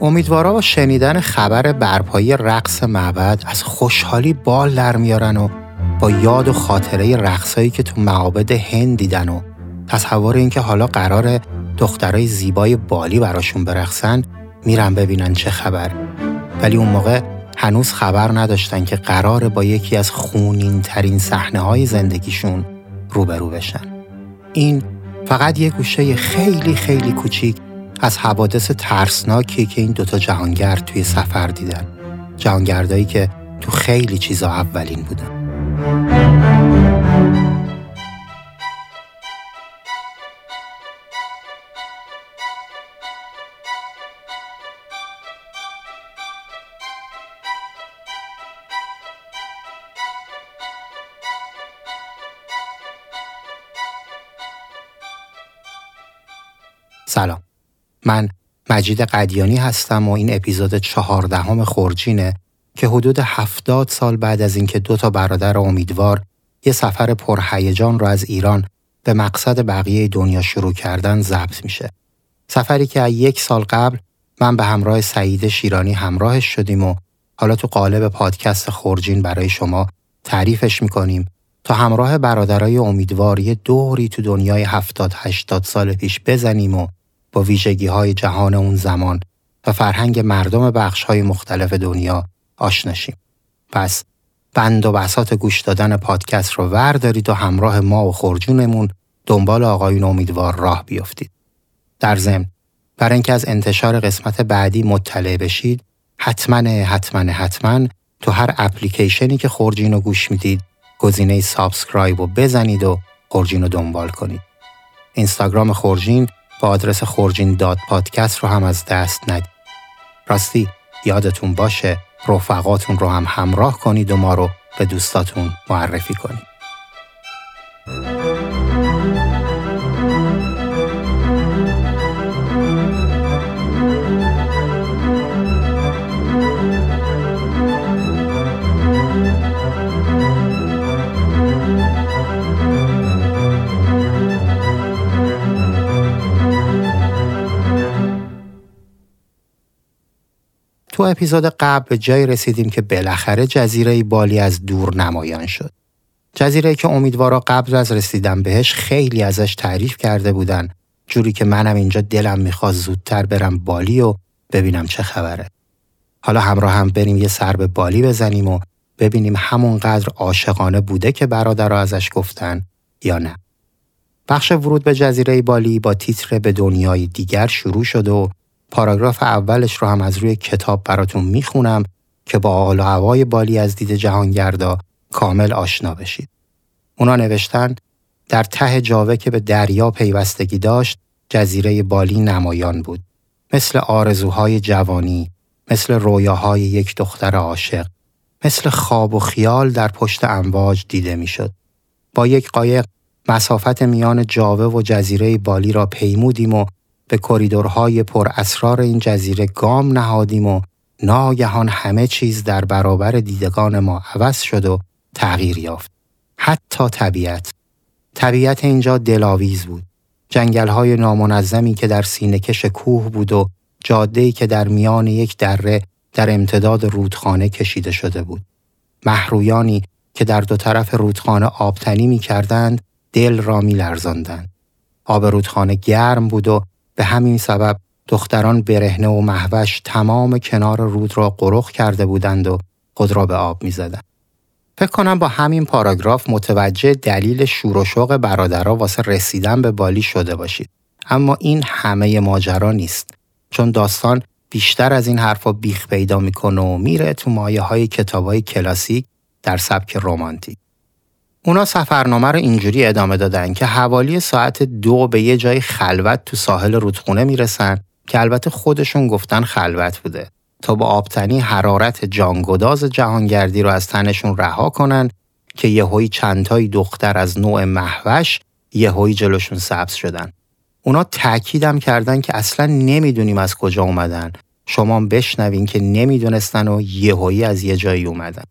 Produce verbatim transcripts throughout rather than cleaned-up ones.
امیدوارا با شنیدن خبر برپایی رقص معبد از خوشحالی بال در میارن و با یاد و خاطره رقصایی که تو معابد هند دیدن و تصور اینکه حالا قراره دخترای زیبای بالی براشون برقصن میرن ببینن چه خبر. ولی اون موقع هنوز خبر نداشتن که قراره با یکی از خونین ترین صحنه های زندگیشون روبرو بشن. این فقط یک گوشه خیلی خیلی کوچیک از حوادث ترسناکی که این دوتا جهانگرد توی سفر دیدن. جهانگردایی که تو خیلی چیزا اولین بودن. سلام، من مجید قدیانی هستم و این اپیزود چهاردهم خورجینه که حدود هفتاد سال بعد از اینکه دو تا برادر امیدوار یه سفر پرهیجان رو از ایران به مقصد بقیه دنیا شروع کردن ضبط میشه. سفری که یک سال قبل من به همراه سعید شیرانی همراهش شدیم و حالا تو قالب پادکست خورجین برای شما تعریفش میکنیم تا همراه برادرای امیدوار یه دوری تو دنیای هفتاد هشتاد سال پیش بزنیم و با ویژگی‌های جهان اون زمان و فرهنگ مردم بخش‌های مختلف دنیا آشناشیم. پس بند و بساط گوش دادن پادکست رو وردارید و همراه ما و خورجونمون دنبال آقایون امیدوار راه بیافتید. در ضمن برای اینکه از انتشار قسمت بعدی مطلع بشید، حتما حتما حتما تو هر اپلیکیشنی که خورجین رو گوش میدید گزینه سابسکرایب رو بزنید و خورجین رو دنبال کنید. اینستاگرام خورجین با آدرس خورجین داد پادکست رو هم از دست ندید. راستی یادتون باشه رفقاتون رو هم همراه کنید و ما رو به دوستاتون معرفی کنید. تو اپیزود قبل به جایی رسیدیم که بالاخره جزیره بالی از دور نمایان شد. جزیره‌ای که امیدوارا قبل از رسیدن بهش خیلی ازش تعریف کرده بودن، جوری که منم اینجا دلم می‌خواست زودتر برم بالی و ببینم چه خبره. حالا همراه هم بریم یه سر به بالی بزنیم و ببینیم همونقدر عاشقانه بوده که برادرها ازش گفتن یا نه. بخش ورود به جزیره بالی با تیتر به دنیای دیگر شروع شد و پاراگراف اولش رو هم از روی کتاب براتون میخونم که با حال و هوای بالی از دید جهانگردا کامل آشنا بشید. اونا نوشتن در ته جاوه که به دریا پیوستگی داشت جزیره بالی نمایان بود. مثل آرزوهای جوانی، مثل رویاهای یک دختر عاشق، مثل خواب و خیال در پشت امواج دیده میشد. با یک قایق مسافت میان جاوه و جزیره بالی را پیمودیم و به کوریدورهای پر اسرار این جزیره گام نهادیم و ناگهان همه چیز در برابر دیدگان ما عوض شد و تغییر یافت. حتی طبیعت. طبیعت اینجا دلاویز بود. جنگل‌های نامنظمی که در سینه‌کش کوه بود و جاده‌ای که در میان یک دره در امتداد رودخانه کشیده شده بود. مهرویانی که در دو طرف رودخانه آبتنی می‌کردند، دل را می‌لرزاندند. آب رودخانه گرم بود و به همین سبب دختران برهنه و مهوش تمام کنار رود را قرق کرده بودند و خود را به آب می زدند. فکر کنم با همین پاراگراف متوجه دلیل شور و شوق برادرها واسه رسیدن به بالی شده باشید. اما این همه ماجرا نیست. چون داستان بیشتر از این حرفا بیخ پیدا می کنه و میره تو مایه های کتاب های کلاسیک در سبک رمانتیک. اونا سفرنامه رو اینجوری ادامه دادن که حوالی ساعت دو به یه جای خلوت تو ساحل رودخونه میرسن که البته خودشون گفتن خلوت بوده تا با آبتنی حرارت جانگداز جهانگردی رو از تنشون رها کنن که یهویی چندتای دختر از نوع مهوش یهویی جلوشون سبز شدن. اونا تاکیدم کردن که اصلا نمیدونیم از کجا اومدن، شما بشنوین که نمیدونستن و یهویی از یه جایی اومدن.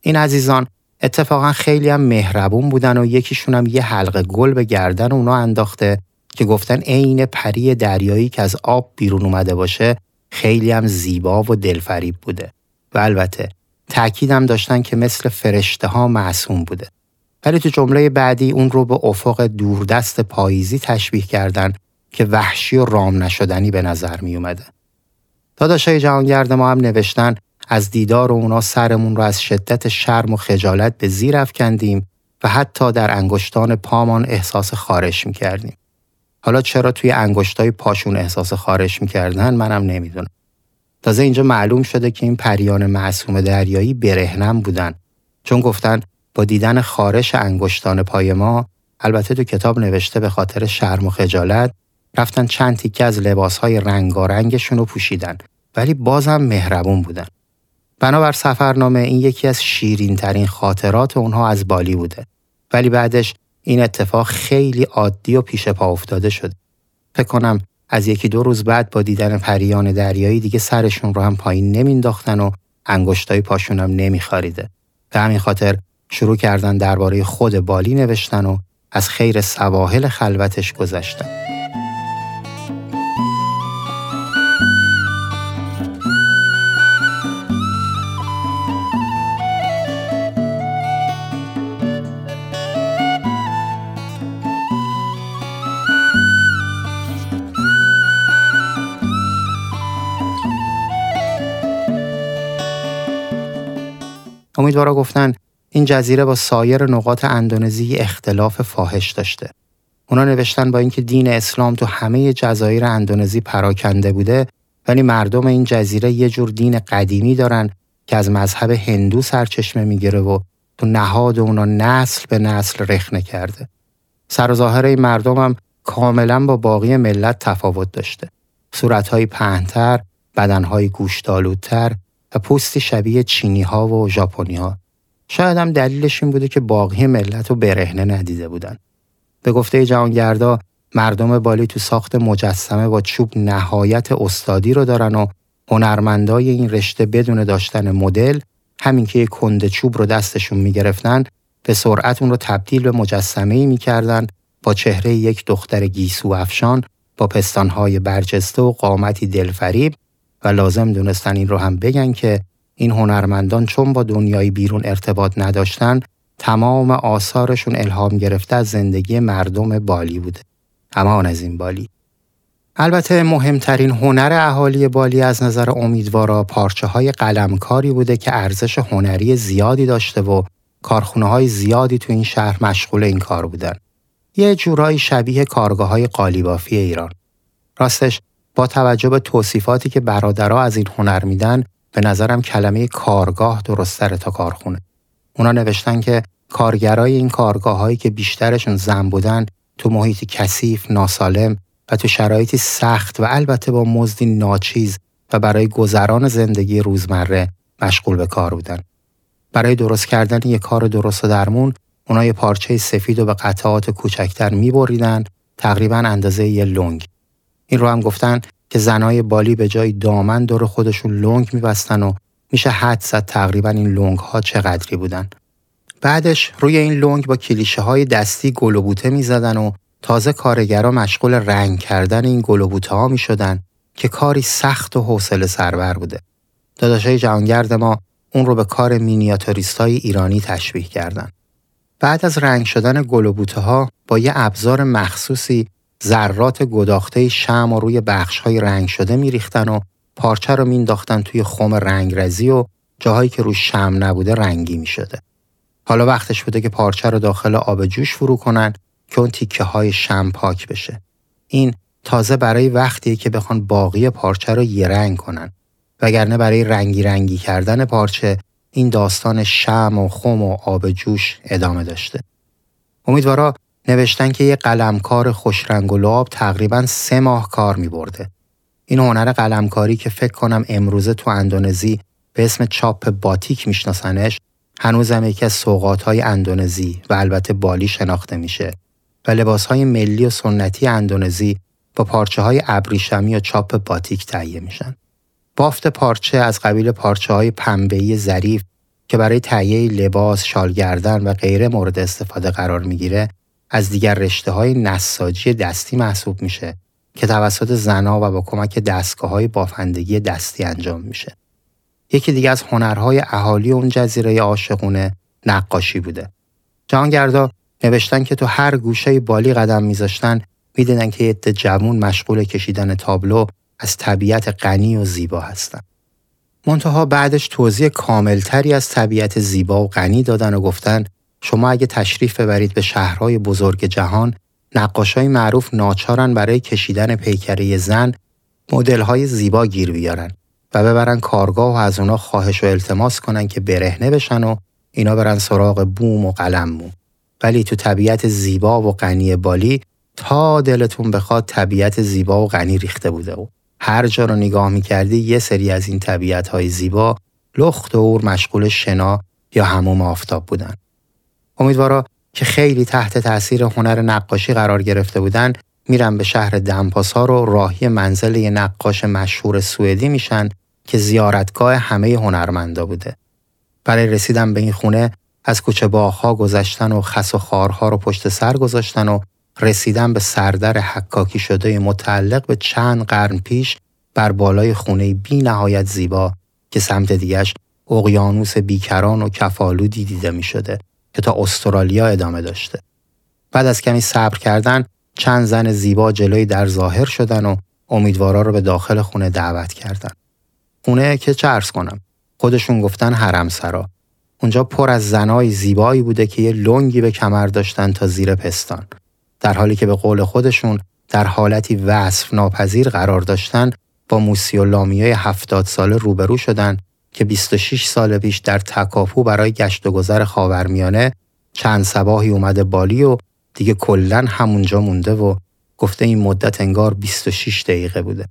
این عزیزان اتفاقا خیلی هم مهربون بودن و یکیشون هم یه حلقه گل به گردن اونا انداخته که گفتن عین پری دریایی که از آب بیرون اومده باشه خیلی هم زیبا و دلفریب بوده و البته تأکید هم داشتن که مثل فرشته ها معصوم بوده. ولی تو جمله بعدی اون رو به افق دوردست پاییزی تشبیه کردن که وحشی و رام نشدنی به نظر می اومده. داداشای جهانگرد ما هم نوشتن از دیدار اونا سرمون رو از شدت شرم و خجالت به زیر افکندیم و حتی در انگشتان پامان احساس خارش می‌کردیم. حالا چرا توی انگشتای پاشون احساس خارش می‌کردن منم نمی‌دونم. تازه اینجا معلوم شده که این پریان معصوم دریایی برهنم بودن، چون گفتن با دیدن خارش انگشتان پای ما، البته تو کتاب نوشته به خاطر شرم و خجالت، رفتن چند تیکه از لباس‌های رنگارنگشون رو پوشیدن، ولی بازم مهربون بودن. بنابر سفرنامه این یکی از شیرین ترین خاطرات اونها از بالی بوده، ولی بعدش این اتفاق خیلی عادی و پیش پا افتاده شد. فکر کنم از یکی دو روز بعد با دیدن پریان دریایی دیگه سرشون رو هم پایین نمینداختن و انگشتای پاشون هم نمیخاریده. به همین خاطر شروع کردن درباره خود بالی نوشتن و از خیر سواحل خلوتش گذشتن. امیدوارا گفتن این جزیره با سایر نقاط اندونزی اختلاف فاحش داشته. اونا نوشتن با اینکه دین اسلام تو همه جزایر اندونزی پراکنده بوده، ولی مردم این جزیره یه جور دین قدیمی دارن که از مذهب هندو سرچشمه میگیره و تو نهاد اونا نسل به نسل رخنه کرده. سر و ظاهر این مردم هم کاملا با باقی ملت تفاوت داشته. صورت‌های پهن‌تر، بدن‌های گوشتالودتر و پوستی شبیه چینی ها و ژاپنی ها. شاید هم دلیلش این بوده که باقی ملت رو برهنه ندیده بودن. به گفته جهانگردا مردم بالی تو ساخت مجسمه با چوب نهایت استادی رو دارن و هنرمندای این رشته بدون داشتن مدل، همین که یک کنده چوب رو دستشون میگرفتن به سرعت اون رو تبدیل به مجسمه‌ای میکردن با چهره یک دختر گیسو افشان با پستانهای برجسته و قامتی دلفریب. و لازم دونستن این رو هم بگن که این هنرمندان چون با دنیای بیرون ارتباط نداشتن، تمام آثارشون الهام گرفته از زندگی مردم بالی بوده. امان از این بالی. البته مهمترین هنر اهالی بالی از نظر امیدوارا پارچه های قلمکاری بوده که ارزش هنری زیادی داشته و کارخونه های زیادی تو این شهر مشغول این کار بودن. یه جورایی شبیه کارگاه های قالیبافی ایران. راستش با توجه به توصیفاتی که برادرها از این هنر میدن، به نظرم کلمه کارگاه درست‌تره تا کارخونه. اونا نوشتن که کارگرای این کارگاه‌هایی که بیشترشون زن بودن، تو محیط کثیف، ناسالم و تو شرایطی سخت و البته با مزدی ناچیز و برای گذران زندگی روزمره مشغول به کار بودن. برای درست کردن یک کار درست و درمون، اونا یه پارچه سفید و به قطعات کوچکتر می‌بریدن، تقریباً اندازه یه لنگ. این رو هم گفتن که زنای بالی به جای دامن دور خودشون لنگ می‌بستن و میشه حد زد تقریباً این لنگ‌ها چقدری بودن. بعدش روی این لنگ با کلیشه‌های دستی گل و بوته می‌زدن و تازه کارگرها مشغول رنگ کردن این گل و بوته‌ها می‌شدن که کاری سخت و حوصله سربر بوده. داداشای جهانگرد ما اون رو به کار مینیاتوریستای ایرانی تشبیه کردن. بعد از رنگ شدن گل و بوته‌ها با یه ابزار مخصوصی ذرات گداخته شمع روی بخش‌های رنگ شده می‌ریختن و پارچه رو می‌انداختن توی خم رنگرزی و جاهایی که روش شمع نبوده رنگی می‌شده. حالا وقتش بوده که پارچه رو داخل آب جوش فرو کنن که اون تیکه‌های شمع پاک بشه. این تازه برای وقتیه که بخوان باقی پارچه رو یه رنگ کنن، وگرنه برای رنگی رنگی کردن پارچه این داستان شمع و خم و آب جوش ادامه داشته. امیدوارا نوشتن که یه قلمکار خوشرنگ و لعاب تقریباً سه ماه کار می برده. این هنر قلمکاری که فکر کنم امروزه تو اندونزی به اسم چاپ باتیک می شناسنش، هنوزم یکی از سوغات‌های اندونزی و البته بالی شناخته میشه و لباس‌های ملی و سنتی اندونزی با پارچه‌های ابریشمی و چاپ باتیک تهیه میشن. بافت پارچه از قبیل پارچه‌های پنبه‌ای ظریف که برای تهیه لباس، شالگردن و غیره مورد استفاده قرار میگیره، از دیگر رشته‌های نساجی دستی محسوب میشه که توسط زنها و با کمک دستگاه‌های بافندگی دستی انجام میشه. یکی دیگه از هنرهای اهالی اون جزیره عاشقونه نقاشی بوده. جهانگردا نوشتن که تو هر گوشه بالی قدم میذاشتن میدیدن که یه عده جوون مشغول کشیدن تابلو از طبیعت غنی و زیبا هستن. منتها بعدش توضیح کاملتری از طبیعت زیبا و غنی دادن و گفتن شما اگه تشریف ببرید به شهرهای بزرگ جهان، نقاشای معروف ناچارن برای کشیدن پیکره زن مدل‌های زیبا گیر بیارن و ببرن کارگاه و از اونا خواهش و التماس کنن که برهنه بشن و اینا برن سراغ بوم و قلممو. ولی تو طبیعت زیبا و غنی بالی تا دلتون بخواد طبیعت زیبا و غنی ریخته بوده و هر جا رو نگاه می‌کردی یه سری از این طبیعت‌های زیبا لخت و اور مشغول شنا یا حموم آفتاب بودن. امیدوارا که خیلی تحت تأثیر هنر نقاشی قرار گرفته بودن میرن به شهر دنپاسار و راهی منزل یه نقاش مشهور سوئدی میشن که زیارتگاه همه هنرمندا بوده. برای رسیدن به این خونه از کوچه باغ‌ها گذشتن و خس و خارها رو پشت سر گذاشتن و رسیدن به سردر حکاکی شده متعلق به چند قرن پیش بر بالای خونه بی نهایت زیبا که سمت دیگش اقیانوس بیکران و کفالودی دیده می شده که تا استرالیا ادامه داشته. بعد از کمی صبر کردن چند زن زیبا جلوی در ظاهر شدن و امیدوارا رو به داخل خونه دعوت کردن. خونه که چه عرض کنم، خودشون گفتن حرم سرا. اونجا پر از زنای زیبایی بوده که یه لنگی به کمر داشتن تا زیر پستان، در حالی که به قول خودشون در حالتی وصف ناپذیر قرار داشتن. با موسی و لامیای هفتاد ساله روبرو شدن که بیست و شش سال پیش در تکاپو برای گشت و گذر خاورمیانه چند صباحی اومده بالی و دیگه کلاً همونجا مونده و گفته این مدت انگار بیست و شش دقیقه بوده.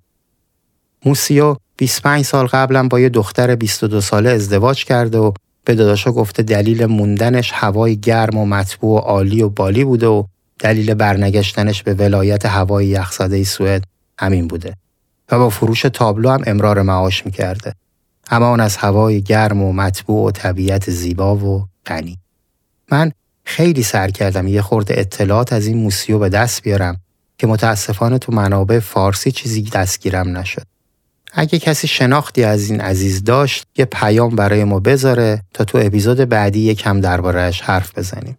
موسیو بیست و پنج سال قبلا با یه دختر بیست و دو ساله ازدواج کرده و به داداشا گفته دلیل موندنش هوای گرم و مطبوع و عالی و بالی بوده و دلیل برنگشتنش به ولایت هوای یخزده سوئد همین بوده و با فروش تابلو هم امرار معاش میکرده، اما اون از هوای گرم و مطبوع و طبیعت زیبا و غنی. من خیلی سعی کردم یه خورده اطلاعات از این موسیو به دست بیارم که متاسفانه تو منابع فارسی چیزی دستگیرم نشد. اگه کسی شناختی از این عزیز داشت یه پیام برای ما بذاره تا تو اپیزود بعدی یکم درباره‌اش حرف بزنیم.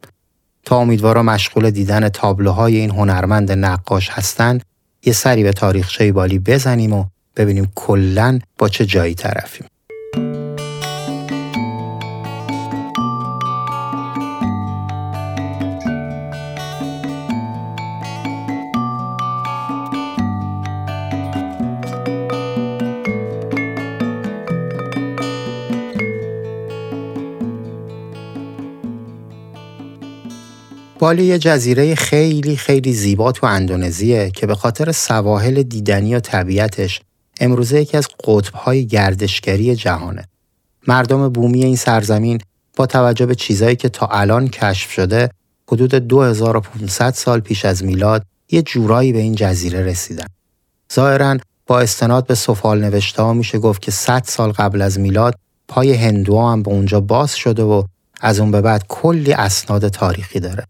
تا امیدوارا مشغول دیدن تابلوهای این هنرمند نقاش هستن یه سری به تاریخچه بالی بزنیم و ببینیم کلاً با چه جایی طرفیم. بالی یه جزیره خیلی خیلی زیبا تو اندونزیه که به خاطر سواحل دیدنی و طبیعتش امروزه یکی از قطب‌های گردشگری جهانه. مردم بومی این سرزمین با توجه به چیزایی که تا الان کشف شده حدود دو هزار و پانصد سال پیش از میلاد یه جورایی به این جزیره رسیدن. ظاهراً با استناد به سفال نوشته‌ها میشه گفت که صد سال قبل از میلاد پای هندوها هم به اونجا باز شده و از اون به بعد کلی اسناد تاریخی داره.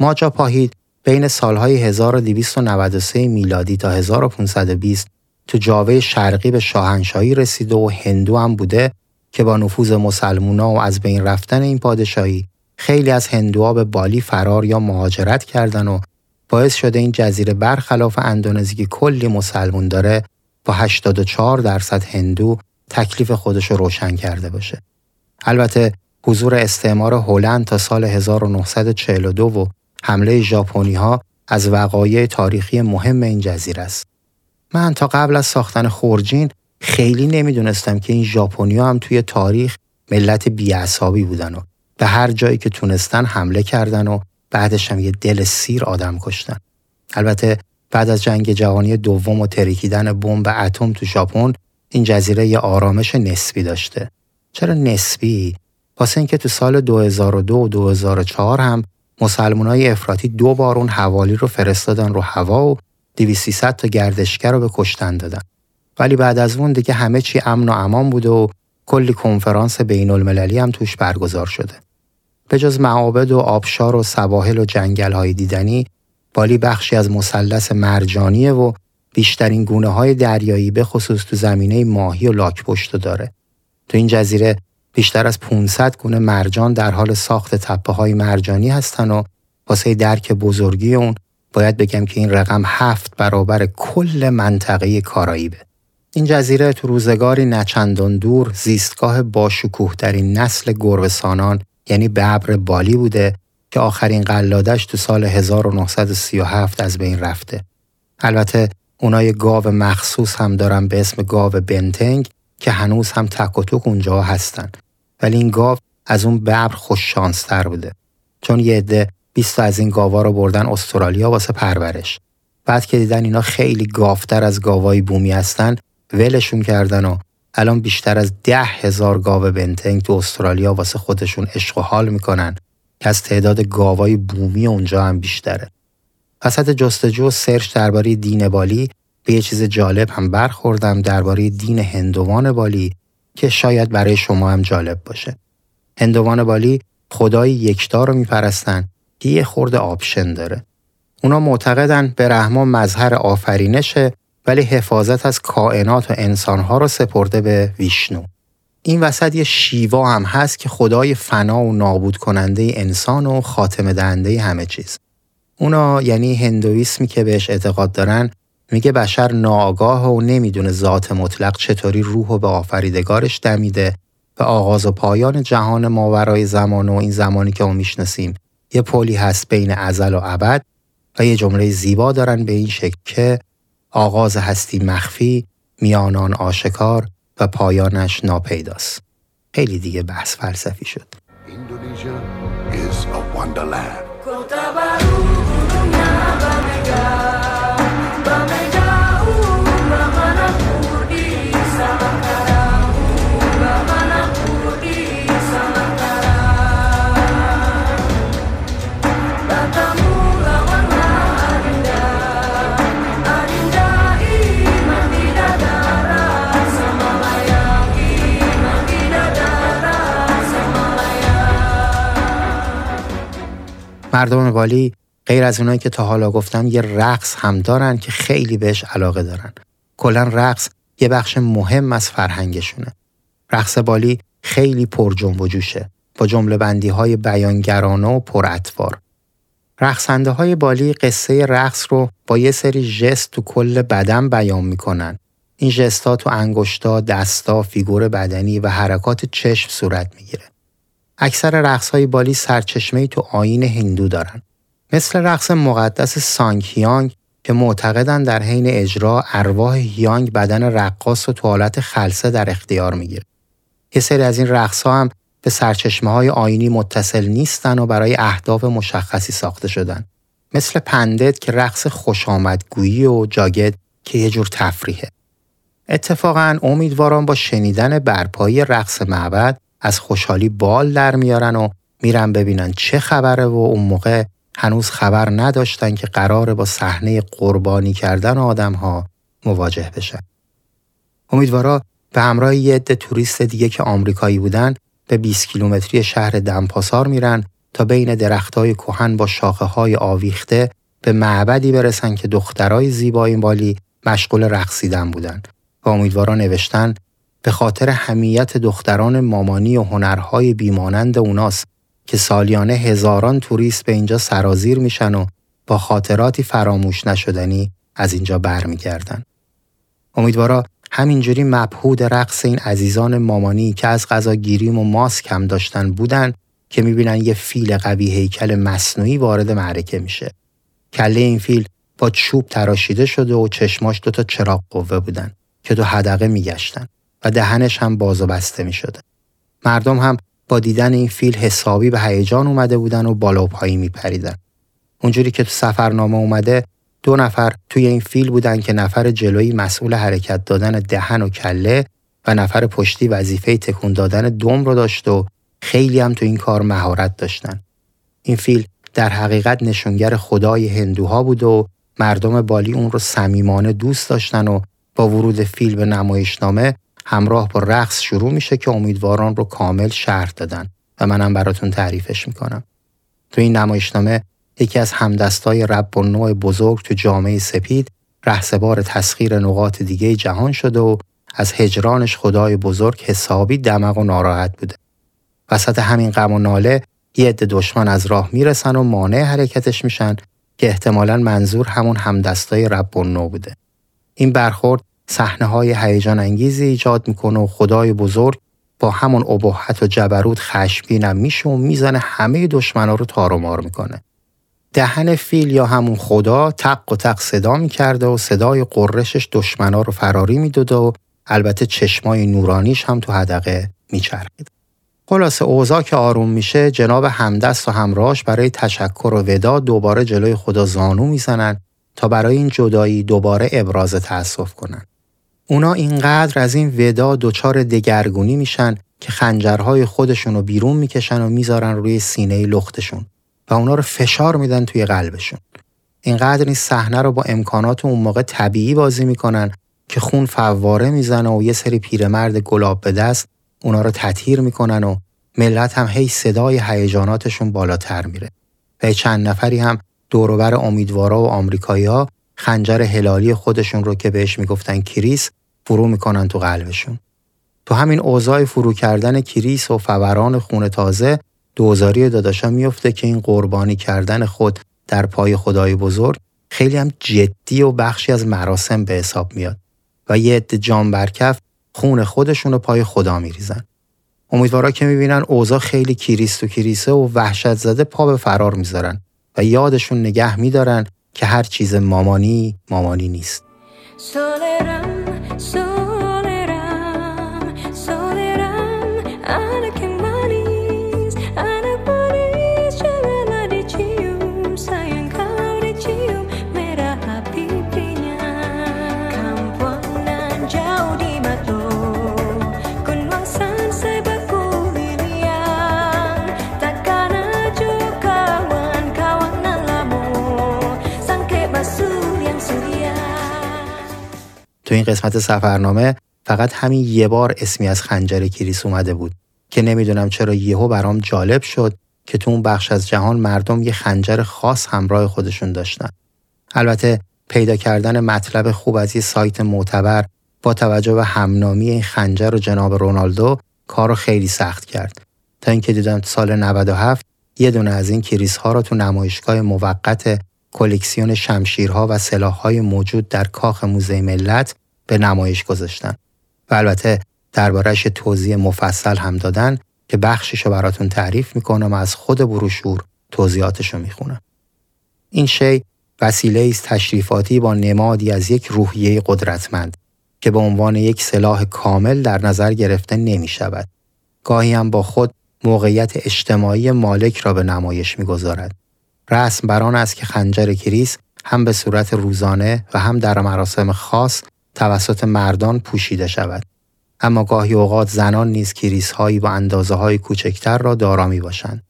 ماجاپاهید بین سالهای هزار و دویست و نود و سه میلادی تا هزار و پانصد و بیست تو جاوه شرقی به شاهنشاهی رسیده و هندو هم بوده که با نفوذ مسلمونا و از بین رفتن این پادشاهی خیلی از هندوها به بالی فرار یا مهاجرت کردن و باعث شده این جزیره برخلاف اندونزی که کلی مسلمون داره با هشتاد و چهار درصد هندو تکلیف خودش رو روشن کرده باشه. البته حضور استعمار هلند تا سال هزار و نهصد و چهل و دو و حمله ژاپنی‌ها از وقایع تاریخی مهم این جزیره است. من تا قبل از ساختن خورجین خیلی نمیدونستم که این ژاپنی‌ها هم توی تاریخ ملت بی‌عصابی بودن و به هر جایی که تونستن حمله کردن و بعدش هم یه دل سیر آدم کشتن. البته بعد از جنگ جهانی دوم و ترکیدن بمب اتم تو ژاپن این جزیره یه آرامش نسبی داشته. چرا نسبی؟ واسه اینکه تو سال دو هزار و دو و دو هزار و چهار هم مسلمانای افراطی دو بار اون حوالی رو فرستادن رو هوا و دویست سیصد تا گردشگر رو به کشتن دادن. ولی بعد از اون دیگه همه چی امن و امان بود و کلی کنفرانس بین المللی هم توش برگزار شده. به جز معابد و آبشار و سواحل و جنگل‌های دیدنی، بالی بخشی از مثلث مرجانیه و بیشترین گونه‌های دریایی به خصوص تو زمینه ماهی و لاک‌پشت داره. تو این جزیره بیشتر از پانصد گونه مرجان در حال ساخت تپه‌های مرجانی هستن و واسه درک بزرگی اون باید بگم که این رقم هفت برابر کل منطقه کارائیبه. این جزیره تو روزگاری نچندان دور زیستگاه باشکوه‌ترین نسل گربه‌سانان یعنی ببر بالی بوده که آخرین قلاده‌اش تو سال هزار و نهصد و سی و هفت از بین رفته. البته اونا یه گاو مخصوص هم دارن به اسم گاو بنتنگ که هنوز هم تک و توک اونجا هستن، ولی این گاو از اون ببر خوش شانس‌تر بوده، چون یه عده بیست تا از این گاوا رو بردن استرالیا واسه پرورش. بعد که دیدن اینا خیلی گاوتر از گاوای بومی هستن ولشون کردن و الان بیشتر از ده هزار گاو بنتنگ تو استرالیا واسه خودشون عشق و حال میکنن که از تعداد گاوای بومی اونجا هم بیشتره. وسط جستجو و سرچ درباره دین بالی به یه چیز جالب هم برخوردم درباره دین هندوان بالی که شاید برای شما هم جالب باشه. هندوان بالی خدای یکتا رو میپرستن که یه خورده آپشن داره. اونا معتقدن برهما مظهر آفرینشه ولی حفاظت از کائنات و انسانها رو سپرده به ویشنو. این وسط یه شیوا هم هست که خدای فنا و نابود کننده انسان و خاتمه دهنده همه چیز. اونا یعنی هندویسمی که بهش اعتقاد دارن میگه بشر ناآگاه و نمیدونه ذات مطلق چطوری روح و به آفریدگارش دمیده و آغاز و پایان جهان ماورای زمان و این زمانی که ما میشناسیم یه پلی هست بین ازل و ابد و یه جمله زیبا دارن به این شکل که آغاز هستی مخفی، میانان آشکار و پایانش ناپیداست. خیلی دیگه بحث فلسفی شد. Indonesia is a wonderland. مردم بالی غیر از اونایی که تا حالا گفتم یه رقص هم دارن که خیلی بهش علاقه دارن. کلا رقص یه بخش مهم از فرهنگشونه. رقص بالی خیلی پر جنب و جوشه با جمله بندی های بیانگرانه و پر اطوار. رقصنده های بالی قصه رقص رو با یه سری ژست تو کل بدن بیان میکنن. این ژستا تو انگشتا، دستا، فیگور بدنی و حرکات چشم صورت میگیره. اکثر رقص‌های بالی سرچشمه‌ای تو آیین هندو دارن. مثل رقص مقدس سانگ هیانگ که معتقدن در حین اجرا ارواح هیانگ بدن رقاص و تو حالت خلسه در اختیار میگیره. یه سری از این رقص‌ها هم به سرچشمه‌های آیینی متصل نیستن و برای اهداف مشخصی ساخته شدن. مثل پندت که رقص خوشامدگویی و جاگد که یه جور تفریحه. اتفاقاً امیدوارم با شنیدن برپایی رقص معبد از خوشحالی بال در میارن و میرن ببینن چه خبره و اون موقع هنوز خبر نداشتن که قراره با صحنه قربانی کردن آدم‌ها مواجه بشن. امیدوارا به همراه یه عده توریست دیگه که آمریکایی بودن به بیست کیلومتری شهر دمپاسار میرن تا بین درختای کهن با شاخه‌های آویخته به معبدی برسن که دخترای زیبای بالی مشغول رقصیدن بودن. و امیدوارا نوشتن به خاطر حمیت دختران مامانی و هنرهای بیمانند اوناست که سالیانه هزاران توریست به اینجا سرازیر میشن و با خاطراتی فراموش نشدنی از اینجا برمیگردن. امیدوارا همینجوری مبهود رقص این عزیزان مامانی که از قضا گیریم و ماسک هم داشتن بودن که میبینن یه فیل قوی هیکل مصنوعی وارد معرکه میشه. کله این فیل با چوب تراشیده شده و چشماش دوتا چراغ قوه بودن که دو حدقه میگشتن و دهنش هم باز و بسته می شده. مردم هم با دیدن این فیل حسابی به هیجان اومده بودن و بالا و پایی می پریدن. اونجوری که تو سفرنامه اومده دو نفر توی این فیل بودن که نفر جلویی مسئول حرکت دادن دهن و کله و نفر پشتی وظیفه تکون دادن دم رو داشت و خیلی هم تو این کار مهارت داشتن. این فیل در حقیقت نشونگر خدای هندوها بود و مردم بالی اون رو صمیمانه دوست داشتن و با ورود فیل به نمایشنامه همراه با رقص شروع میشه که امیدواران رو کامل شرح دادن و منم براتون تعریفش میکنم. تو این نمایشنامه یکی از همدستای رب النوع بزرگ تو جامعه سپید رهسپار تسخیر نقاط دیگه جهان شده و از هجرانش خدای بزرگ حسابی دمق و ناراحت بوده. وسط همین غم و ناله یه عده دشمن از راه میرسن و مانع حرکتش میشن که احتمالاً منظور همون همدستای رب النوع بوده. این برخورد صحنه‌های هیجان انگیزی ایجاد میکنه و خدای بزرگ با همون ابهت و جبروت خشمگینم میشه و میزنه همه دشمنا رو تار و مار میکنه. دهن فیل یا همون خدا تق و تق صدا میکرده و صدای قرشش دشمنا رو فراری میداده و البته چشمای نورانیش هم تو حدقه میچرخید. خلاصه اوضاع که آروم میشه، جناب همدست و همراهش برای تشکر و وداع دوباره جلوی خدا زانو میزنن تا برای این جدایی دوباره ابراز تأسف کنن. اونا اینقدر از این وداع دچار دگرگونی میشن که خنجرهای خودشونو بیرون میکشن و میذارن روی سینه لختشون و اونا رو فشار میدن توی قلبشون. اینقدر این صحنه رو با امکانات اون موقع طبیعی بازی میکنن که خون فواره میزنه و یه سری پیرمرد گلاب به دست اونا رو تطهیر میکنن و ملت هم هی صدای هیجاناتشون بالاتر میره. و چند نفری هم دور و بر امیدوارا و آمریکایی‌ها خنجر هلالی خودشون رو که بهش میگفتن کریس فرو میکنن تو قلبشون. تو همین اوضاع فرو کردن کریس و فوران خون تازه، دوزاری داداشا میفته که این قربانی کردن خود در پای خدای بزرگ خیلی هم جدی و بخشی از مراسم به حساب میاد و یه عده جان برکف خون خودشون رو پای خدا میریزن. امیدوارا که میبینن اوضاع خیلی کریس تو کریسه و وحشت زده پا به فرار میذارن و یادشون نگه میدارن که هر چیز مامانی مامانی نیست. تو این قسمت سفرنامه فقط همین یه بار اسمی از خنجر کریس اومده بود که نمیدونم چرا یهو برام جالب شد که تو اون بخش از جهان مردم یه خنجر خاص همراه خودشون داشتن. البته پیدا کردن مطلب خوب از یه سایت معتبر با توجه به همنامی این خنجر و جناب رونالدو کارو خیلی سخت کرد تا اینکه دیدم سال نود و هفت یه دونه از این کریس ها رو تو نمایشگاه موقت کلکسیون شمشیرها و سلاح‌های موجود در کاخ موزه ملت به نمایش گذاشتن و البته درباره‌اش توضیح مفصل هم دادن که بخشیشو براتون تعریف میکنم و از خود بروشور توضیحاتشو میخونم. این شی وسیله ایست تشریفاتی با نمادی از یک روحیه قدرتمند که به عنوان یک سلاح کامل در نظر گرفته نمیشود. گاهی هم با خود موقعیت اجتماعی مالک را به نمایش میگذارد. رسم بران است که خنجر کریس هم به صورت روزانه و هم در مراسم خاص توسط مردان پوشیده شود. اما گاهی اوقات زنان نیز کریس هایی با اندازه های کوچکتر را دارا می باشند.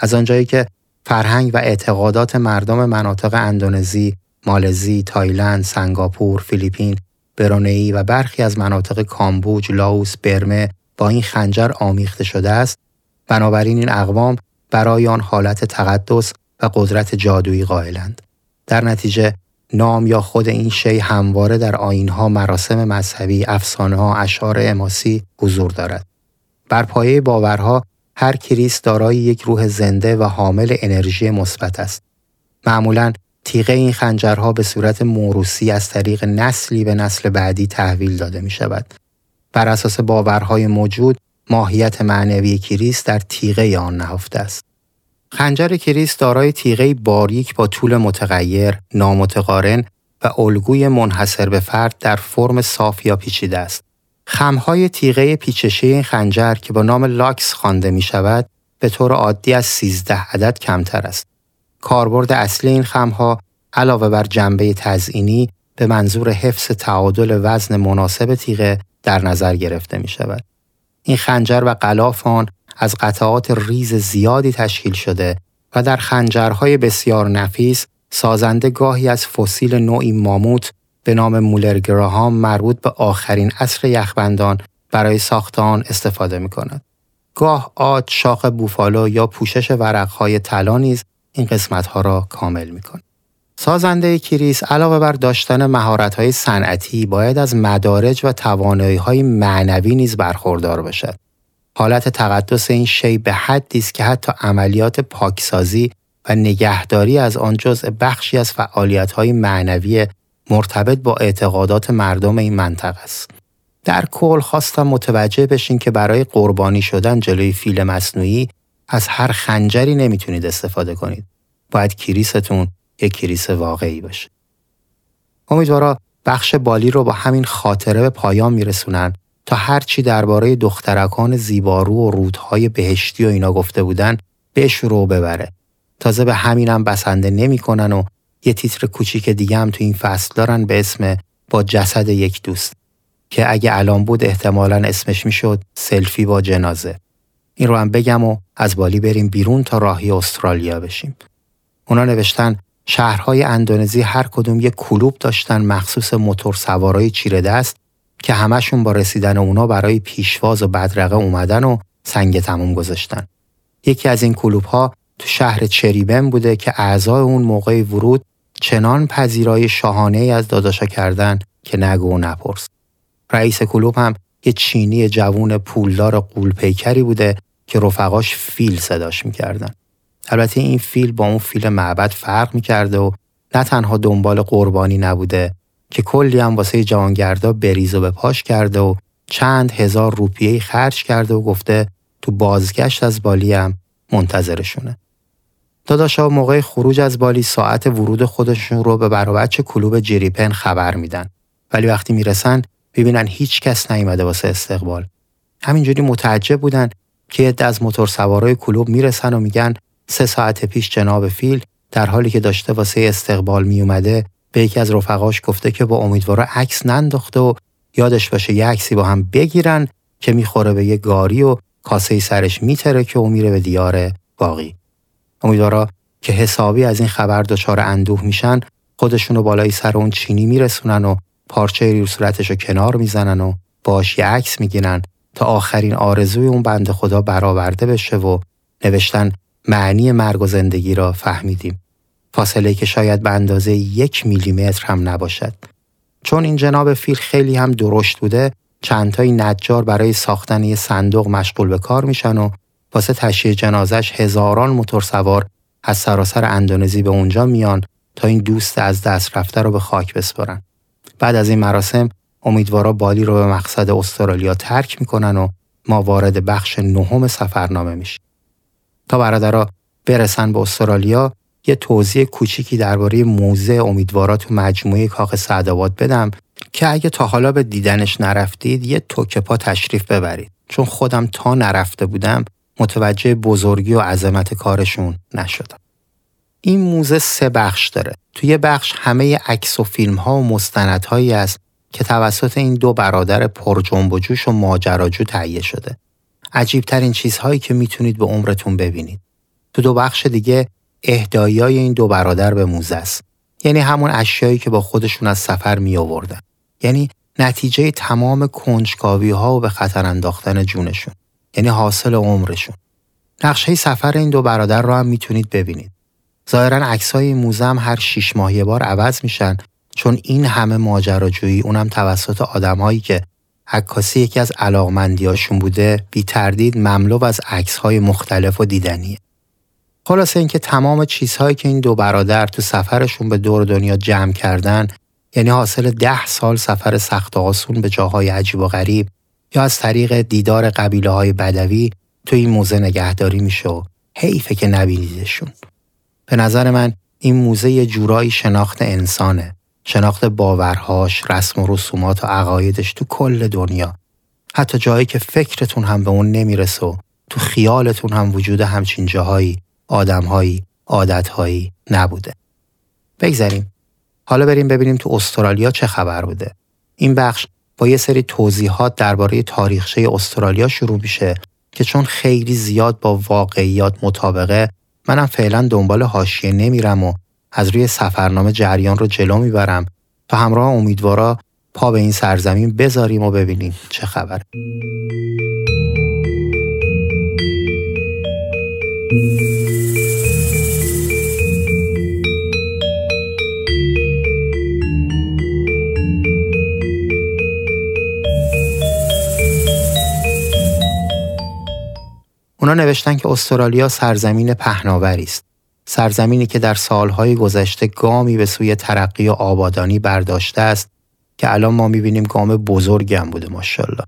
از آنجایی که فرهنگ و اعتقادات مردم مناطق اندونزی، مالزی، تایلند، سنگاپور، فیلیپین، برونئی و برخی از مناطق کامبوج، لاوس، برمه با این خنجر آمیخته شده است، بنابراین این اقوام برای آن حالت تقدس و قدرت جادویی قائلند. در نتیجه نام یا خود این شی همواره در آیین‌ها، مراسم مذهبی، افسانه‌ها، اشعار اماسی حضور دارد. بر پایه باورها هر کریس دارای یک روح زنده و حامل انرژی مثبت است. معمولاً تیغه این خنجرها به صورت موروثی از طریق نسلی به نسل بعدی تحویل داده می‌شود. بر اساس باورهای موجود ماهیت معنوی کریس در تیغه آن نهفته است. خنجر کریس دارای تیغه‌ای باریک با طول متغیر، نامتقارن و الگوی منحصر به فرد در فرم صاف یا پیچیده است. خم‌های تیغه پیچشی این خنجر که با نام لاکس خوانده می‌شود، به طور عادی از سیزده عدد کمتر است. کاربرد اصلی این خم‌ها علاوه بر جنبه تزئینی، به منظور حفظ تعادل وزن مناسب تیغه در نظر گرفته می‌شود. این خنجر و غلاف آن از قطعات ریز زیادی تشکیل شده و در خنجرهای بسیار نفیس سازنده گاهی از فسیل نوعی ماموت به نام مولر گراهام مربوط به آخرین عصر یخبندان برای ساخت آن استفاده می‌کند. گاه عاد، شاخ بوفالو یا پوشش ورق‌های طلا نیز این قسمت‌ها را کامل می‌کند. سازنده کریس علاوه بر داشتن مهارت‌های صنعتی باید از مدارج و توانایی‌های معنوی نیز برخوردار باشد. حالت تقدس این شی به حدی است که حتی عملیات پاکسازی و نگهداری از آن جزء بخشی از فعالیت‌های معنوی مرتبط با اعتقادات مردم این منطقه است. در کل خواستم متوجه بشین که برای قربانی شدن جلوی فیل مصنوعی از هر خنجری نمیتونید استفاده کنید. باید کریستون یک کریس واقعی باشه. امیدوارا بخش بالی رو با همین خاطره به پایان میرسونن تا هرچی درباره دخترکان زیبارو و رودهای بهشتی و اینا گفته بودن بهش رو ببره. تازه به همینم بسنده نمیکنن و یه تیتر کوچیک دیگه هم تو این فصل دارن به اسم با جسد یک دوست که اگه الان بود احتمالاً اسمش میشد سلفی با جنازه. این رو هم بگم و از بالی بریم بیرون تا راهی استرالیا بشیم. اونا نوشتن شهرهای اندونزی هر کدوم یک کلوب داشتن مخصوص موتورسوارای چیره دست که همشون با رسیدن اونا برای پیشواز و بدرقه اومدن و سنگ تموم گذاشتن. یکی از این کلوب‌ها تو شهر چریبن بوده که اعضای اون موقع ورود چنان پذیرای شاهانه ای از داداشا کردن که نگو و نپرس. رئیس کلوب هم یه چینی جوون پولدار قولپیکری بوده که رفقاش فیل صداش میکردن. البته این فیل با اون فیل معبد فرق میکرده و نه تنها دنبال قربانی نبوده که کلی هم واسه جهانگردا بریز و بپاش کرده و چند هزار روپیه خرج کرده و گفته تو بازگشت از بالی هم منتظرشونه. داداشا موقع خروج از بالی ساعت ورود خودشون رو به برابچه کلوب جریپن خبر میدن، ولی وقتی میرسن ببینن هیچ کس نیومده واسه استقبال. همینجوری متعجب بودن که یه عده از موتورسوارای کلوب میرسن و میگن سه ساعت پیش جناب فیل در حالی که داشته واسه استقبال میومده به یکی از رفقاش گفته که با امیدوارا عکس ننداخته و یادش باشه یه عکسی با هم بگیرن که میخوره به یه گاری و کاسه سرش میترکه و میره به دیار باقی. امیدوارا که حسابی از این خبر دچار اندوه میشن، خودشونو بالای سر اون چینی میرسونن و پارچه روی صورتشو کنار میزنن و باش یه عکس میگیرن تا آخرین آرزوی اون بنده خدا برآورده بشه و نوشتن معنی مرگ و زندگی را فهمیدیم. فاصله که شاید به اندازه یک میلیمتر هم نباشد. چون این جناب فیل خیلی هم درشت بوده، چند تای نجار برای ساختن یه صندوق مشغول به کار میشن و واسه تشییع جنازش هزاران موتورسوار از سراسر اندونزی به اونجا میان تا این دوست از دست رفته رو به خاک بسپارن. بعد از این مراسم امیدوارا بالی رو به مقصد استرالیا ترک میکنن و ما وارد بخش نهم سفرنامه میشیم. تا برادرها برسن به استرالیا یه توضیح کوچیکی درباره موزه امیدوارا تو مجموعه کاخ سعدآباد بدم که اگه تا حالا به دیدنش نرفتید یه تکه پا تشریف ببرید، چون خودم تا نرفته بودم متوجه بزرگی و عظمت کارشون نشدم. این موزه سه بخش داره. توی بخش همه عکس و فیلم‌ها و مستندهایی است که توسط این دو برادر پرجنب و جوش و ماجراجو تهیه شده. عجیب‌ترین چیزهایی که میتونید به عمرتون ببینید. تو دو بخش دیگه اهدایای این دو برادر به موزه است. یعنی همون اشیایی که با خودشون از سفر میآوردن. یعنی نتیجه تمام کنجکاوی‌ها و به خطر انداختن جونشون. یعنی حاصل عمرشون. نقشه سفر این دو برادر رو هم میتونید ببینید. ظاهراً عکسای موزه هم هر شش ماه یه بار عوض میشن، چون این همه ماجراجویی اونم توسط آدم‌هایی که عکاسی یکی از علاقمندیاشون بوده بی تردید مملو از عکس‌های مختلف و دیدنیه. خلاصه اینکه تمام چیزهایی که این دو برادر تو سفرشون به دور دنیا جمع کردن، یعنی حاصل ده سال سفر سخت و آسون به جاهای عجیب و غریب یا از طریق دیدار قبیله‌های بدوی تو این موزه نگهداری میشه و حیفه که نبینیدشون. به نظر من این موزه یه جورایی شناخت انسانه، شناخت باورهاش، رسم و رسومات و عقایدش تو کل دنیا، حتی جایی که فکرتون هم به اون نمیرسه و تو خیالتون هم وجود همچین جاهایی، آدمهایی، عادتهایی نبوده. بگذاریم حالا بریم ببینیم تو استرالیا چه خبر بوده. این بخش با یه سری توضیحات درباره تاریخچه استرالیا شروع میشه که چون خیلی زیاد با واقعیات مطابقه، منم فعلا دنبال حاشیه نمیرم و از روی سفرنامه جریان رو جلو میبرم تا همراه امیدوارا پا به این سرزمین بذاریم و ببینیم چه خبره. اونا نوشتن که استرالیا سرزمین پهناوری است. سرزمینی که در سالهای گذشته گامی به سوی ترقی و آبادانی برداشته است که الان ما می‌بینیم گام بزرگی هم بوده ماشاءالله.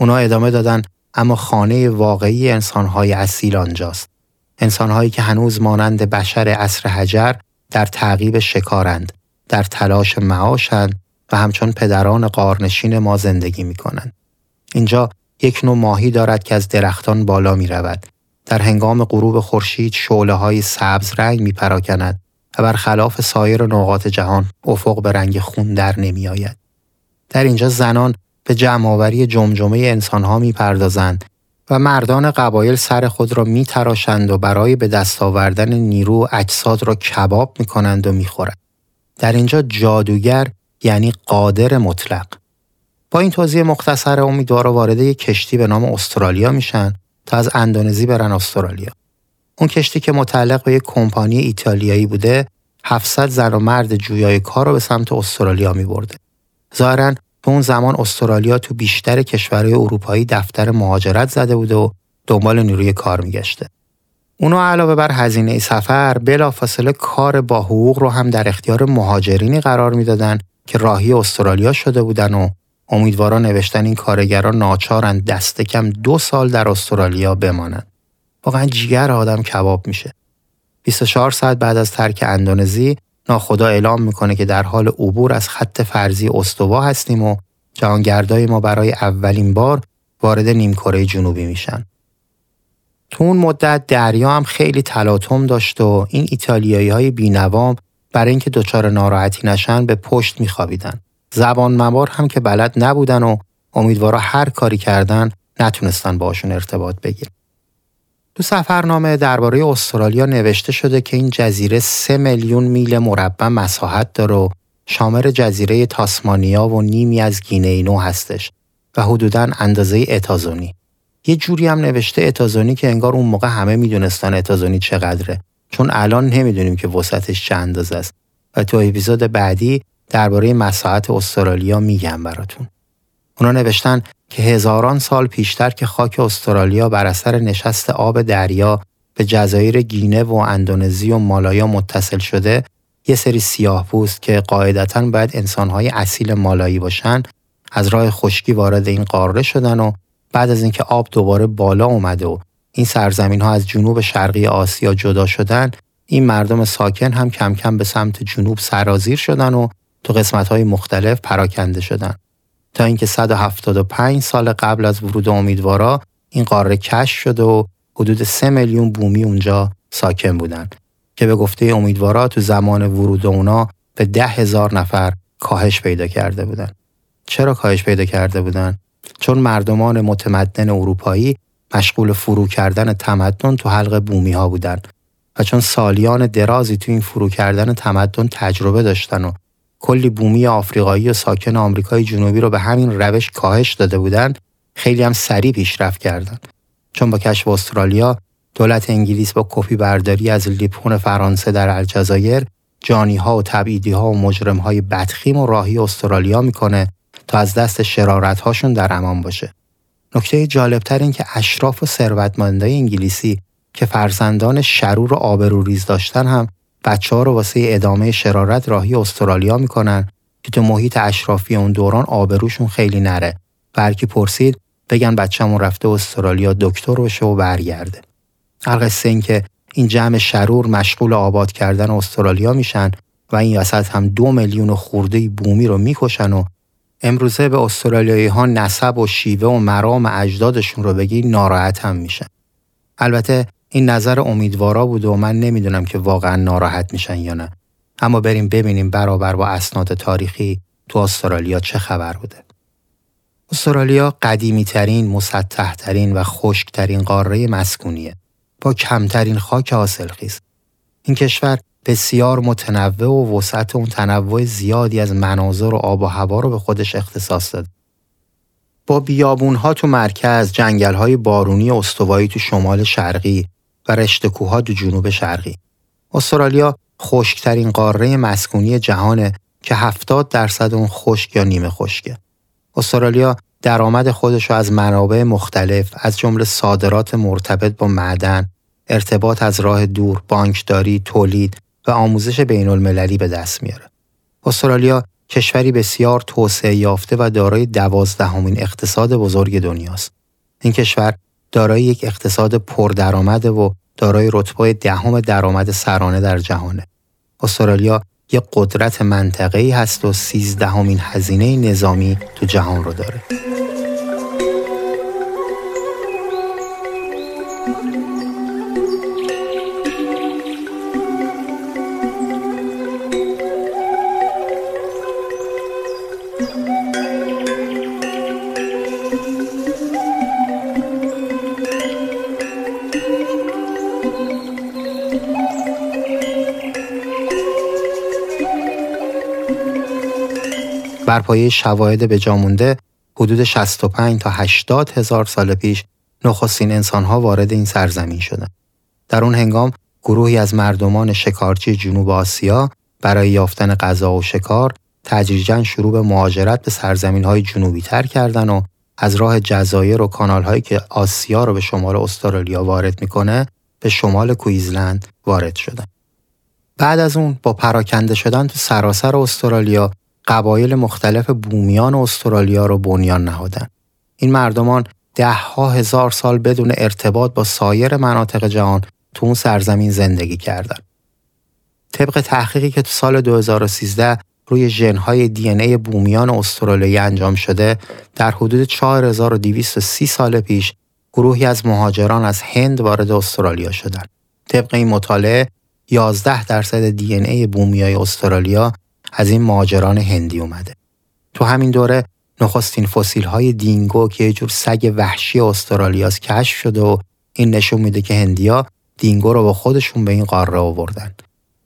اونا ادامه دادن اما خانه واقعی انسان‌های اصیل آنجاست. انسان‌هایی که هنوز مانند بشر عصر حجر در تعقیب شکارند، در تلاش معاشند و همچون پدران غارنشین ما زندگی می‌کنند. اینجا یک نوع ماهی دارد که از درختان بالا می‌رود. در هنگام غروب خورشید شعله‌های سبز رنگ می‌پراکند و برخلاف سایر نقاط جهان افق به رنگ خون در نمی‌آید. در اینجا زنان به جمع‌آوری جمجمه انسان‌ها می‌پردازند و مردان قبایل سر خود را می‌تراشند و برای به دست آوردن نیرو اجساد را کباب می‌کنند و می‌خورند. در اینجا جادوگر یعنی قادر مطلق. با این توضیح مختصر امیدوارا وارد یک کشتی به نام استرالیا میشن تا از اندونزی برن استرالیا. اون کشتی که متعلق به یک کمپانی ایتالیایی بوده، هفتصد زن و مرد جویای کار رو به سمت استرالیا می‌برده. ظاهراً تو اون زمان استرالیا تو بیشتر کشورهای اروپایی دفتر مهاجرت زده بود و دنبال نیروی کار می‌گشته. اونا علاوه بر هزینه سفر، بلافاصله کار با حقوق رو هم در اختیار مهاجرینی قرار می‌دادن که راهی استرالیا شده بودن و امیدوارا نوشتن این کارگران ناچارند دست کم دو سال در استرالیا بمانند. واقعا جیگر آدم کباب میشه. بیست و چهار ساعت بعد از ترک اندونزی، ناخدا اعلام میکنه که در حال عبور از خط فرضی استوا هستیم و جهانگردای ما برای اولین بار وارد نیمکره جنوبی میشن. تو اون مدت دریا هم خیلی تلاطم داشت و این ایتالیایی های بی‌نوام برای اینکه دچار ناراحتی نشن به پشت میخوابیدن. زبان مبار هم که بلد نبودن و امیدوارا هر کاری کردن نتونستن باشون ارتباط بگیرن. تو سفرنامه درباره استرالیا نوشته شده که این جزیره سه میلیون میل مربع مساحت داره و شامل جزیره تاسمانیا و نیمی از گینه نو هستش و حدوداً اندازه اتازونی. یه جوری هم نوشته اتازونی که انگار اون موقع همه میدونستن اتازونی چقدره، چون الان نمیدونیم که وسعتش چند اندازه است و تو اپیزود بعدی درباره مساحت استرالیا میگم براتون. اونا نوشتن که هزاران سال پیشتر که خاک استرالیا بر اثر نشست آب دریا به جزایر گینه و اندونزی و مالایا متصل شده، یه سری سیاه‌پوست که قاعدتاً باید انسان‌های اصیل مالایی باشن، از راه خشکی وارد این قاره شدن و بعد از اینکه آب دوباره بالا اومد و این سرزمین‌ها از جنوب شرقی آسیا جدا شدن، این مردم ساکن هم کم کم به سمت جنوب سرازیر شدن و تو قسمت‌های مختلف پراکنده شدن تا اینکه صد و هفتاد و پنج سال قبل از ورود امیدوارا این قاره کشف شد و حدود سه میلیون بومی اونجا ساکن بودن که به گفته امیدوارا تو زمان ورود اونا به ده هزار نفر کاهش پیدا کرده بودن. چرا کاهش پیدا کرده بودن؟ چون مردمان متمدن اروپایی مشغول فرو کردن تمدن تو حلق بومی‌ها بودن و چون سالیان درازی تو این فرو کردن تمدن تجربه داشتن و کلی بومی آفریقایی و ساکن آمریکای جنوبی رو به همین روش کاهش داده بودند، خیلی هم سریع پیشرفت کردند. چون با کشف استرالیا، دولت انگلیس با کپی برداری از لیپون فرانسه در الجزایر، جانی‌ها و تبعیدی‌ها و مجرم‌های بدخیم و راهی استرالیا می‌کنه تا از دست شرارت‌هاشون در امان باشه. نکته جالب‌تر این که اشراف و ثروتمندای انگلیسی که فرزندان شرور و آبروریز داشتن هم بچه‌ها رو واسه ادامه شرارت راهی استرالیا میکنن که تو محیط اشرافی اون دوران آبروشون خیلی نره. برکی پرسید بگن بچه‌مون رفته استرالیا دکتر بشه و برگرده. القصه این که این جمع شرور مشغول آباد کردن استرالیا میشن و این وسط هم دو میلیون خورده بومی رو میکشن و امروزه به استرالیایی ها نسب و شیوه و مرام اجدادشون رو بگی ناراحت هم میشن. البته این نظر امیدوارا بود و من نمیدونم که واقعا ناراحت میشن یا نه. اما بریم ببینیم برابر با اسناد تاریخی تو استرالیا چه خبر بوده. استرالیا قدیمی‌ترین، مسطح‌ترین و خشک‌ترین قاره مسکونیه با کمترین خاک حاصلخیز. این کشور بسیار متنوع و وسعت اون تنوع زیادی از مناظر و آب و هوا رو به خودش اختصاص داده. با بیابون‌ها تو مرکز، جنگل‌های بارونی استوایی تو شمال شرقی و رشته‌کوه‌ها در جنوب شرقی. استرالیا خشک‌ترین قاره مسکونی جهانه که هفتاد درصد اون خشک یا نیمه خشکه. استرالیا درآمد خودش را از منابع مختلف از جمله صادرات مرتبط با معدن، ارتباط از راه دور، بانکداری، تولید و آموزش بین‌المللی به دست میاره. استرالیا کشوری بسیار توسعه یافته و دارای دوازدهمین اقتصاد بزرگ دنیاست. این کشور دارای یک اقتصاد پردرآمده و دارای رتبه دهم درآمد سرانه در جهانه. استرالیا یک قدرت منطقه‌ای هست و سیزدهمین هزینه نظامی تو جهان رو داره. بر پایه شواهد به جا مونده، حدود شصت و پنج تا هشتاد هزار سال پیش نخستین انسان‌ها وارد این سرزمین شدند. در اون هنگام گروهی از مردمان شکارچی جنوب آسیا برای یافتن غذا و شکار تدریجاً شروع به مهاجرت به سرزمین‌های جنوبی‌تر کردند و از راه جزایر و کانال‌هایی که آسیا رو به شمال استرالیا وارد می‌کنه به شمال کوئینزلند وارد شدند. بعد از اون با پراکنده شدن تو سراسر استرالیا قبایل مختلف بومیان استرالیا رو بنیان نهادند. این مردمان ده ها هزار سال بدون ارتباط با سایر مناطق جهان تو اون سرزمین زندگی کردند. طبق تحقیقی که تو سال دو هزار و سیزده روی ژن‌های دی ان ای بومیان استرالیایی انجام شده، در حدود چهار هزار و دویست و سی سال پیش گروهی از مهاجران از هند وارد استرالیا شدند. طبق این مطالعه یازده درصد دی ان ای بومیای استرالیا از این مهاجران هندی اومده. تو همین دوره نخستین فسیل های دینگو که یه جور سگ وحشی استرالیاست کشف شده و این نشون میده که هندیا دینگو رو با خودشون به این قاره آوردن.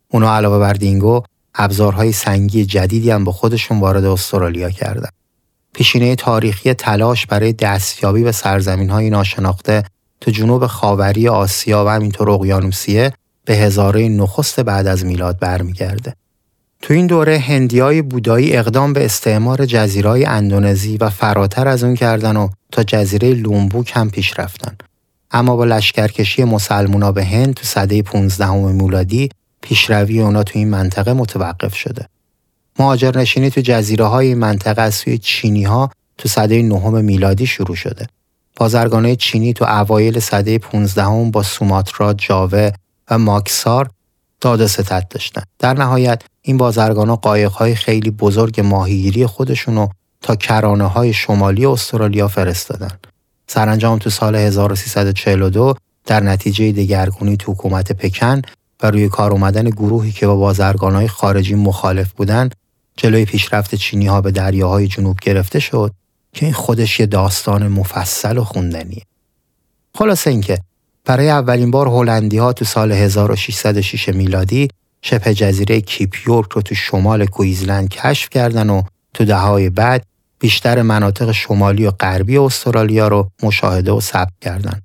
اونا علاوه بر دینگو ابزارهای سنگی جدیدی هم با خودشون وارد استرالیا کردن. پیشینه تاریخی تلاش برای دستیابی به سرزمین های ناشناخته تو جنوب خاوری آسیا و همینطور اقیانوسیه به هزاره نخست بعد از میلاد برمیگرده. تو این دوره هندیای بودایی اقدام به استعمار جزیره‌های اندونزی و فراتر از اون کردن و تا جزیره لومبوک هم پیش رفتن. اما با لشکرکشی مسلمونا به هند تو سده پانزدهم میلادی پیشروی اونا تو این منطقه متوقف شده. مهاجرنشینی تو جزیره‌های این منطقه از سوی چینی‌ها تو سده نهم میلادی شروع شده. بازرگانای چینی تو اوایل سده پانزدهم با سوماترا، جاوه و ماکسار داد و ستد داشتن. در نهایت این بازرگانا قایق‌های خیلی بزرگ ماهیگیری خودشونو تا کرانه‌های شمالی استرالیا فرستادن. سرانجام تو سال هزار و سیصد و چهل و دو در نتیجه دگرگونی تو حکومت پکن و روی کار آمدن گروهی که با بازرگانای خارجی مخالف بودن، جلوی پیشرفت چینی‌ها به دریاهای جنوب گرفته شد که این خودش یه داستان مفصل و خوندنیه. خلاصه اینکه برای اولین بار هلندی‌ها تو سال هزار و ششصد و شش میلادی شبه جزیره کیپ یورک رو تو شمال کوئینزلند کشف کردن و تو دههای بعد بیشتر مناطق شمالی و غربی استرالیا رو مشاهده و ثبت کردن.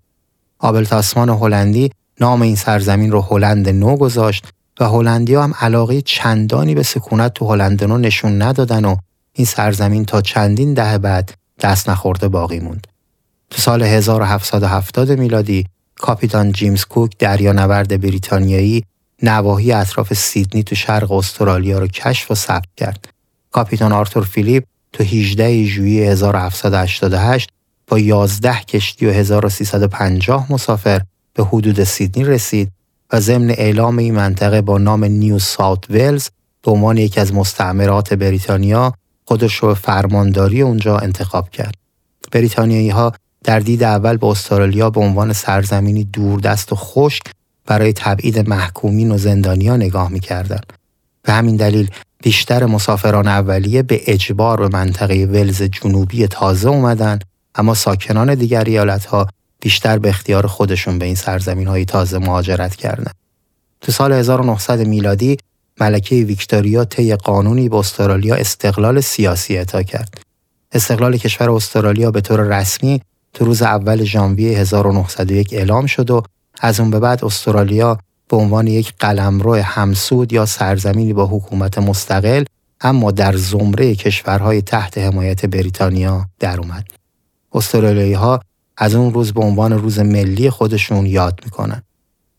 آبل تاسمان هلندی نام این سرزمین رو هلند نو گذاشت و هلندی‌ها هم علاقه چندانی به سکونت تو هلند نو نشون ندادن و این سرزمین تا چندین دهه بعد دست نخورده باقی موند. تو سال هزار و هفتصد و هفتاد میلادی کاپیتان جیمز کوک دریانورد بریتانیایی نواحی اطراف سیدنی تو شرق استرالیا رو کشف و ثبت کرد. کاپیتان آرتور فیلیپ تو هجدهم ژوئیه هزار و هفتصد و هشتاد و هشت با یازده کشتی و هزار و سیصد و پنجاه مسافر به حدود سیدنی رسید و ضمن اعلام این منطقه با نام نیو ساوت ولز به عنوان یکی از مستعمرات بریتانیا خودش رو فرمانداری اونجا انتخاب کرد. بریتانیایی‌ها در دید اول با استرالیا به عنوان سرزمینی دوردست و خشک برای تبعید محکومین و زندانیان نگاه می‌کردند. به همین دلیل بیشتر مسافران اولیه به اجبار به منطقه ولز جنوبی تازه اومدن، اما ساکنان دیگر ایالت‌ها بیشتر به اختیار خودشون به این سرزمین‌های تازه مهاجرت کردند. تو سال هزار و نهصد میلادی ملکه ویکتوریا طی قانونی به استرالیا استقلال سیاسی اعطا کرد. استقلال کشور استرالیا به طور رسمی تو روز اول ژانویه هزار و نهصد و یک اعلام شد و از اون به بعد استرالیا به عنوان یک قلمرو همسود یا سرزمینی با حکومت مستقل اما در زمره کشورهای تحت حمایت بریتانیا در اومد. استرالیایی‌ها از اون روز به عنوان روز ملی خودشون یاد میکنن.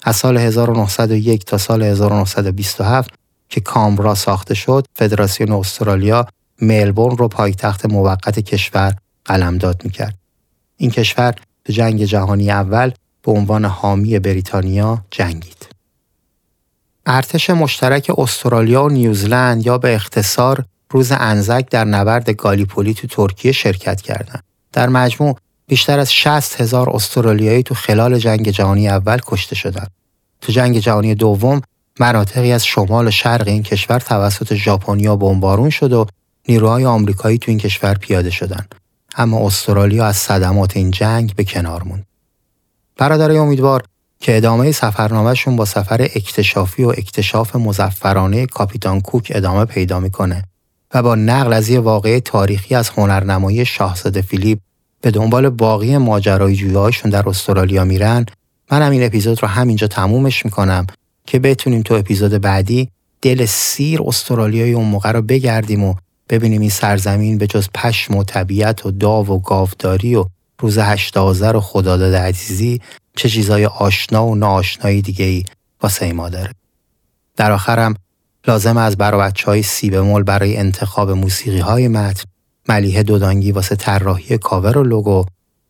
از سال هزار و نهصد و یک تا سال هزار و نهصد و بیست و هفت که کامبرا ساخته شد، فدراسیون استرالیا ملبورن رو پایتخت موقت کشور قلمداد میکرد. این کشور تو جنگ جهانی اول به عنوان حامی بریتانیا جنگید. ارتش مشترک استرالیا و نیوزلند یا به اختصار روز انزک در نبرد گالیپولی تو ترکیه شرکت کردند. در مجموع بیشتر از شصت هزار استرالیایی تو خلال جنگ جهانی اول کشته شدند. تو جنگ جهانی دوم مناطقی از شمال و شرق این کشور توسط ژاپنیا بمبارون شد و نیروهای آمریکایی تو این کشور پیاده شدند. اما استرالیا از صدمات این جنگ به کنار موند. برادرای امیدوار که ادامه سفرنامه‌شون با سفر اکتشافی و اکتشاف مظفرانه کاپیتان کوک ادامه پیدا می‌کنه و با نقل از یه واقعه تاریخی از هنرنمایی شاهزاده فیلیپ به دنبال باقی ماجراجویی‌هاشون در استرالیا میرن، منم این اپیزود رو همینجا تمومش می‌کنم که بتونیم تو اپیزود بعدی دل سیر استرالیای اون موقع رو بگردیم و ببینیم این سرزمین به جز پشم و طبیعت و داو و گاوداری و روز هشت آذر و خداداد عزیزی چه چیزای آشنا و ناآشنای دیگه‌ای واسه ما داره. در آخرم لازم از برا بچه‌های سی بمول برای انتخاب موسیقی‌های متن، ملیحه دودانگی واسه طراحی کاور و لوگو،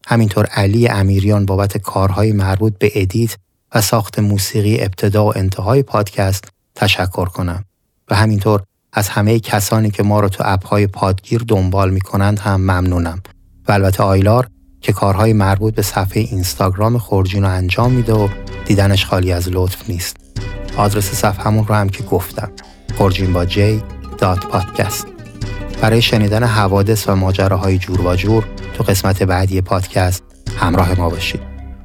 همینطور علی امیریان بابت کارهای مربوط به ادیت و ساخت موسیقی ابتدا و انتهای پادکست تشکر کنم و همینطور از همه کسانی که ما رو تو اپ‌های پادگیر دنبال می‌کنند هم ممنونم و البته آیلار که کارهای مربوط به صفحه اینستاگرام خورجین رو انجام میده و دیدنش خالی از لطف نیست. آدرس صفحمون رو هم که گفتم، خورجین با جی دات پادکست. برای شنیدن حوادث و ماجراهای جور و جور تو قسمت بعدی پادکست همراه ما باشید.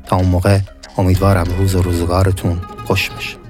تا اون موقع امیدوارم روز و روزگارتون خوش بشه.